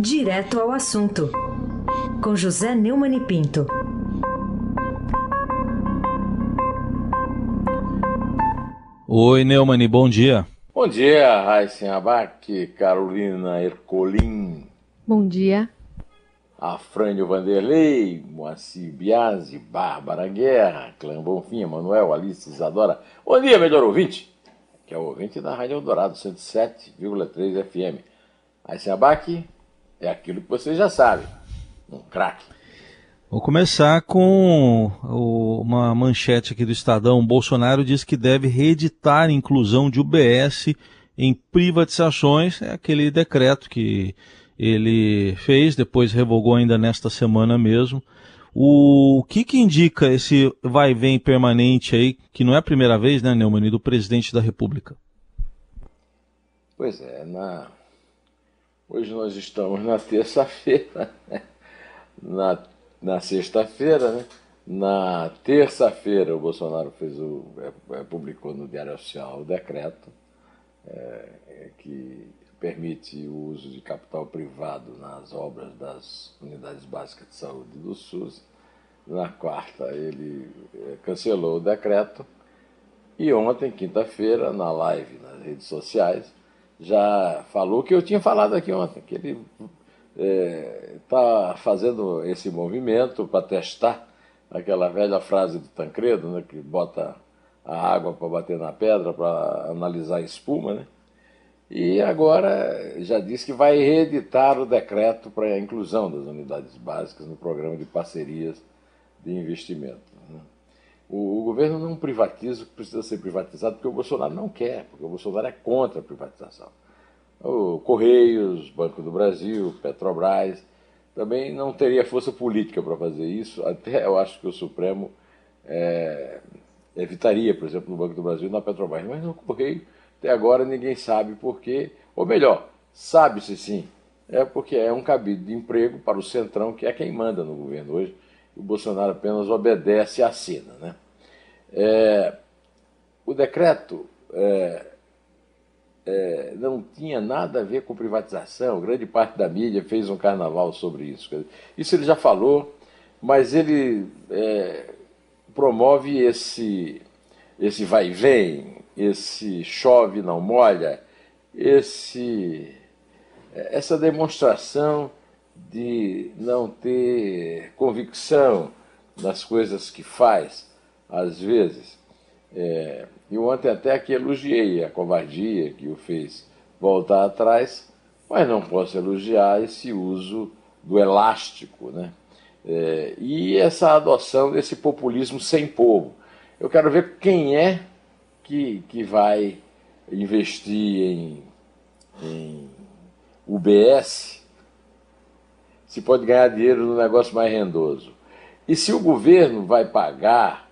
Direto ao assunto, com José Neumann e Pinto. Oi, Neumann, bom dia. Bom dia, Aysenabak, Carolina Ercolim. Bom dia. Afrânio Vanderlei, Moacir Biasi, Bárbara Guerra, Clã Bonfim, Emanuel, Alice Isadora. Bom dia, melhor ouvinte, que é o ouvinte da Rádio Eldorado, 107,3 FM. Aysenabak é aquilo que você já sabe, um craque. Vou começar com uma manchete aqui do Estadão. Bolsonaro diz que deve reeditar a inclusão de UBS em privatizações. É aquele decreto que ele fez, depois revogou ainda nesta semana mesmo. O que indica esse vai-vem permanente aí, que não é a primeira vez, né, Neumann, do presidente da República? Pois é, hoje nós estamos na terça-feira, né? na sexta-feira, né? Na terça-feira o Bolsonaro publicou no Diário Oficial o decreto que permite o uso de capital privado nas obras das unidades básicas de saúde do SUS. Na quarta, ele cancelou o decreto. E ontem, quinta-feira, na live nas redes sociais, já falou o que eu tinha falado aqui ontem, que ele está fazendo esse movimento para testar aquela velha frase do Tancredo, né, que bota a água para bater na pedra, para analisar a espuma, né? E agora já disse que vai reeditar o decreto para a inclusão das unidades básicas no programa de parcerias de investimento. O governo não privatiza o que precisa ser privatizado, porque o Bolsonaro não quer, porque o Bolsonaro é contra a privatização. O Correios, Banco do Brasil, Petrobras, também não teria força política para fazer isso. Até eu acho que o Supremo evitaria, por exemplo, no Banco do Brasil e na Petrobras, mas no Correio até agora ninguém sabe por quê, ou melhor, sabe-se sim, é porque é um cabide de emprego para o Centrão, que é quem manda no governo hoje. O Bolsonaro apenas obedece e assina, né? O decreto não tinha nada a ver com privatização. Grande parte da mídia fez um carnaval sobre isso. Isso ele já falou, mas ele promove esse vai e vem, esse chove não molha, essa demonstração de não ter convicção nas coisas que faz, às vezes. E ontem até que elogiei a covardia que o fez voltar atrás, mas não posso elogiar esse uso do elástico, né? E essa adoção desse populismo sem povo. Eu quero ver quem é que vai investir em UBS, se pode ganhar dinheiro no negócio mais rendoso. E se o governo vai pagar,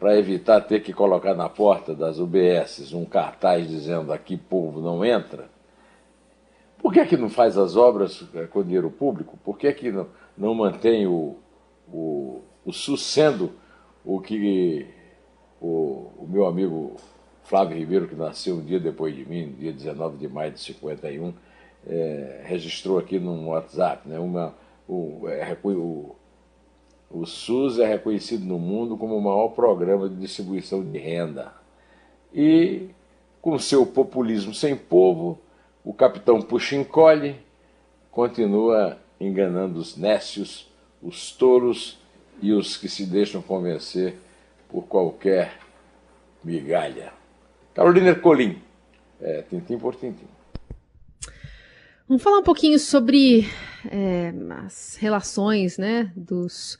para evitar ter que colocar na porta das UBS um cartaz dizendo aqui povo não entra, por que é que não faz as obras com dinheiro público? Por que é que não mantém o SUS sendo o que... O meu amigo Flávio Ribeiro, que nasceu um dia depois de mim, dia 19 de maio de 51, registrou aqui no WhatsApp, né? O SUS é reconhecido no mundo como o maior programa de distribuição de renda. E, com seu populismo sem povo, o capitão puxa e encolhe, continua enganando os nécios, os touros e os que se deixam convencer por qualquer migalha. Carolina Ercolim, tintim por tintim. Vamos falar um pouquinho sobre as relações, né, dos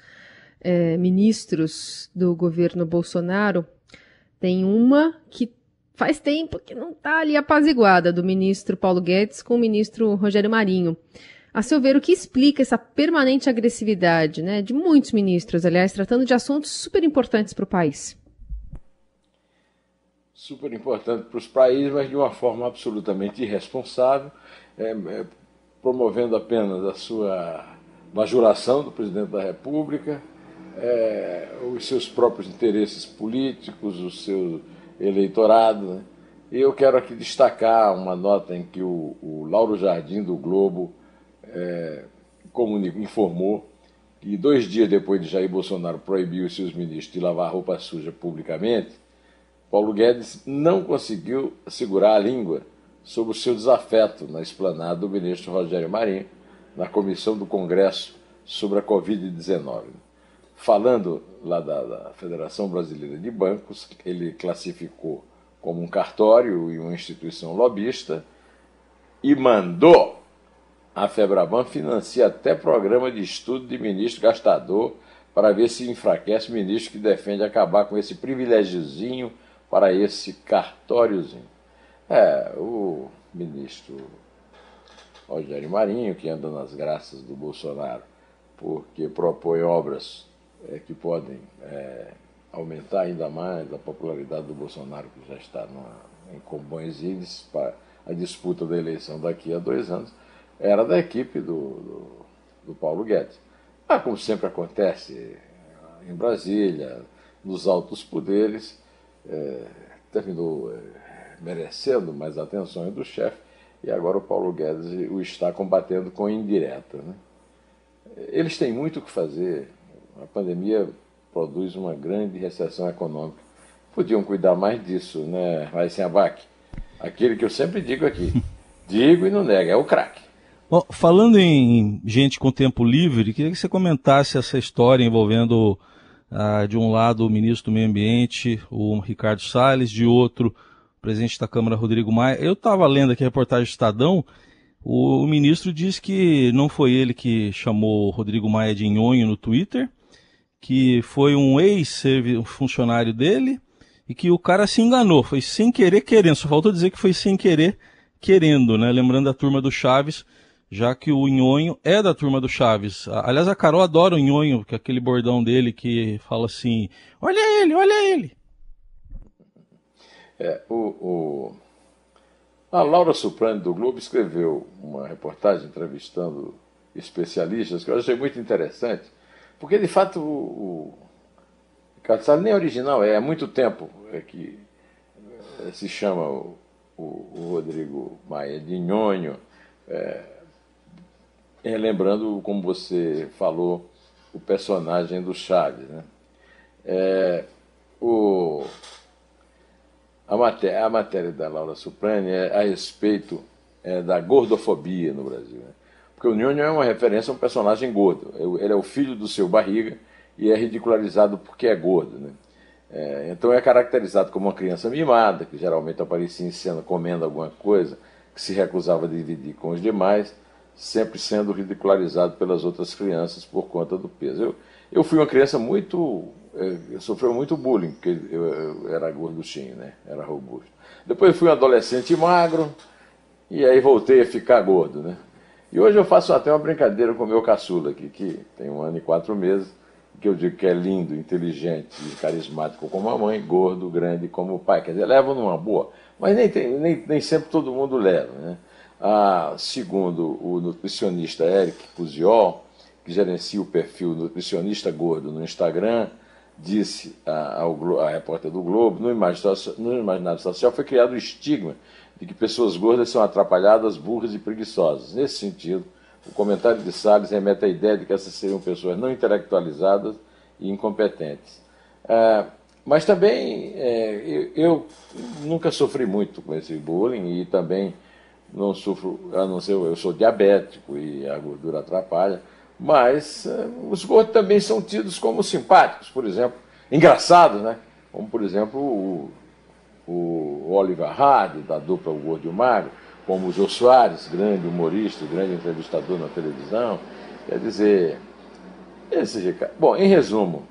ministros do governo Bolsonaro. Tem uma que faz tempo que não está ali apaziguada, do ministro Paulo Guedes com o ministro Rogério Marinho. A seu ver, o que explica essa permanente agressividade, né, de muitos ministros, aliás, tratando de assuntos super importantes para o país? Super importante para os países, mas de uma forma absolutamente irresponsável, promovendo apenas a sua majoração do presidente da República, os seus próprios interesses políticos, o seu eleitorado, né? Eu quero aqui destacar uma nota em que o Lauro Jardim, do Globo, informou que 2 dias depois de Jair Bolsonaro proibir seus ministros de lavar roupa suja publicamente, Paulo Guedes não conseguiu segurar a língua sobre o seu desafeto na esplanada do ministro Rogério Marinho, na comissão do Congresso sobre a Covid-19. Falando lá da Federação Brasileira de Bancos, ele classificou como um cartório e uma instituição lobista e mandou: a Febraban financia até programa de estudo de ministro gastador para ver se enfraquece o ministro que defende acabar com esse privilégiozinho para esse cartóriozinho. O ministro Rogério Marinho, que anda nas graças do Bolsonaro porque propõe obras que podem aumentar ainda mais a popularidade do Bolsonaro, que já está com bons índices para a disputa da eleição daqui a 2 anos, era da equipe do Paulo Guedes. Mas, como sempre acontece em Brasília, nos altos poderes, terminou merecendo mais atenções do chefe, e agora o Paulo Guedes o está combatendo com indireta, né? Eles têm muito o que fazer. A pandemia produz uma grande recessão econômica. Podiam cuidar mais disso, né? Aysenabak, aquele que eu sempre digo aqui, digo e não nego, é o craque. Bom, falando em gente com tempo livre, queria que você comentasse essa história envolvendo, de um lado, o ministro do Meio Ambiente, o Ricardo Salles, de outro, o presidente da Câmara, Rodrigo Maia. Eu estava lendo aqui a reportagem do Estadão, o ministro diz que não foi ele que chamou o Rodrigo Maia de Ñoño no Twitter, que foi um ex-funcionário dele e que o cara se enganou, foi sem querer querendo, só faltou dizer que foi sem querer querendo, né? Lembrando a turma do Chaves, já que o Ñoño é da turma do Chaves. Aliás, a Carol adora o Ñoño, que é aquele bordão dele que fala assim: olha ele, olha ele. A Laura Suprani do Globo escreveu uma reportagem entrevistando especialistas, que eu achei muito interessante, porque de fato o Ricardo Salles nem é original, há muito tempo que se chama o Rodrigo Maia de Ñoño. Lembrando, como você falou, o personagem do Chaves, né? A matéria da Laura Suprani é a respeito da gordofobia no Brasil, né? Porque o Ñoño é uma referência a um personagem gordo. Ele é o filho do seu Barriga e é ridicularizado porque é gordo, né? Então é caracterizado como uma criança mimada, que geralmente aparecia em cena comendo alguma coisa, que se recusava a dividir com os demais, sempre sendo ridicularizado pelas outras crianças por conta do peso. Eu fui uma criança sofreu muito bullying, porque eu era gorduchinho, né? Era robusto. Depois fui um adolescente magro, e aí voltei a ficar gordo, né? E hoje eu faço até uma brincadeira com o meu caçula aqui, que tem 1 ano e 4 meses, que eu digo que é lindo, inteligente e carismático como a mãe, gordo, grande como o pai. Quer dizer, levam numa boa, mas nem sempre todo mundo leva, né? Segundo o nutricionista Eric Cusiol, que gerencia o perfil Nutricionista Gordo no Instagram, disse à repórter do Globo: no imaginário social foi criado o estigma de que pessoas gordas são atrapalhadas, burras e preguiçosas. Nesse sentido, o comentário de Salles remete à ideia de que essas seriam pessoas não intelectualizadas e incompetentes. Mas também eu nunca sofri muito com esse bullying, e também não sofro, a não ser eu sou diabético e a gordura atrapalha, mas os gordos também são tidos como simpáticos, por exemplo, engraçados, né? Como, por exemplo, o Oliver Hardy, da dupla O Gordo e o Magro, como o Jô Soares, grande humorista, grande entrevistador na televisão. Quer dizer, bom, em resumo,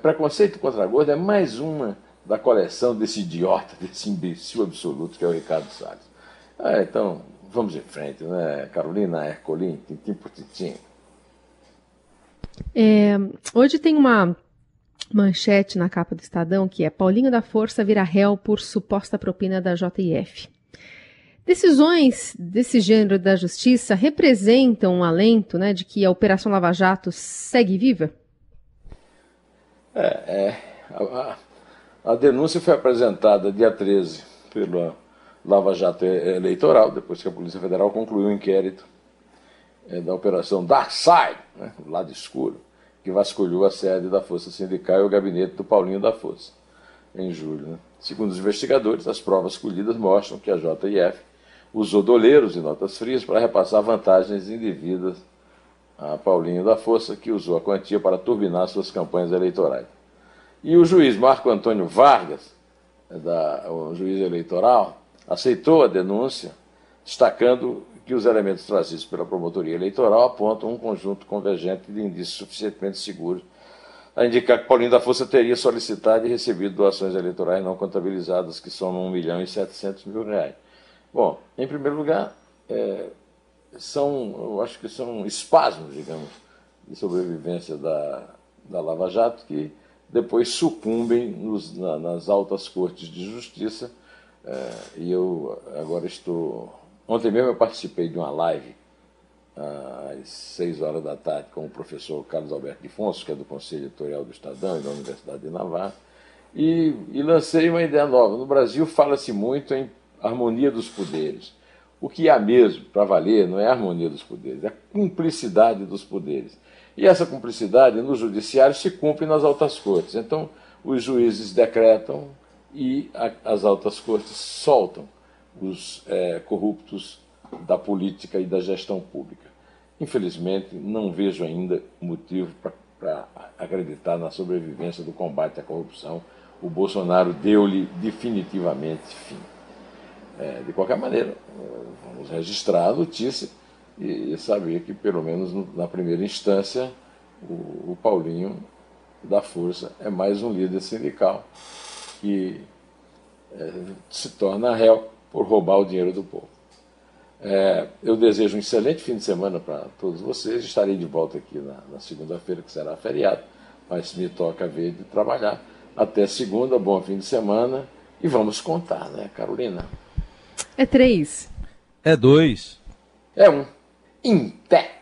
preconceito contra gordo é mais uma da coleção desse idiota, desse imbecil absoluto que é o Ricardo Salles. Então, vamos em frente, né? Carolina Ercolim, tintim por tintim. Hoje tem uma manchete na capa do Estadão que é: Paulinho da Força vira réu por suposta propina da JF. Decisões desse gênero da justiça representam um alento, né, de que a Operação Lava Jato segue viva? A denúncia foi apresentada dia 13 pela Lava Jato Eleitoral, depois que a Polícia Federal concluiu o inquérito da Operação Dark Side, né, o lado escuro, que vasculhou a sede da Força Sindical e o gabinete do Paulinho da Força, em julho. Né? Segundo os investigadores, as provas colhidas mostram que a JF usou doleiros e notas frias para repassar vantagens indevidas a Paulinho da Força, que usou a quantia para turbinar suas campanhas eleitorais. E o juiz Marco Antônio Vargas, o juiz eleitoral, aceitou a denúncia, destacando que os elementos trazidos pela promotoria eleitoral apontam um conjunto convergente de indícios suficientemente seguros a indicar que Paulinho da Força teria solicitado e recebido doações eleitorais não contabilizadas, que somam R$1.700.000. Bom, em primeiro lugar, eu acho que são espasmos, digamos, de sobrevivência da Lava Jato, que depois sucumbem nas altas cortes de justiça. E eu agora estou... Ontem mesmo eu participei de uma live às 18h com o professor Carlos Alberto de Fonso, que é do Conselho Editorial do Estadão e da Universidade de Navarra, e lancei uma ideia nova. No Brasil fala-se muito em harmonia dos poderes. O que há mesmo para valer não é a harmonia dos poderes, é a cumplicidade dos poderes. E essa cumplicidade no judiciário se cumpre nas altas cortes. Então, os juízes decretam e as altas cortes soltam os corruptos da política e da gestão pública. Infelizmente, não vejo ainda motivo para acreditar na sobrevivência do combate à corrupção. O Bolsonaro deu-lhe definitivamente fim. De qualquer maneira, vamos registrar a notícia e saber que, pelo menos na primeira instância, o Paulinho da Força é mais um líder sindical que se torna réu por roubar o dinheiro do povo. Eu desejo um excelente fim de semana para todos vocês. Estarei de volta aqui na segunda-feira, que será feriado, mas me toca ver de trabalhar. Até segunda, bom fim de semana, e vamos contar, né, Carolina? É 3. É 2. É 1. Em pé.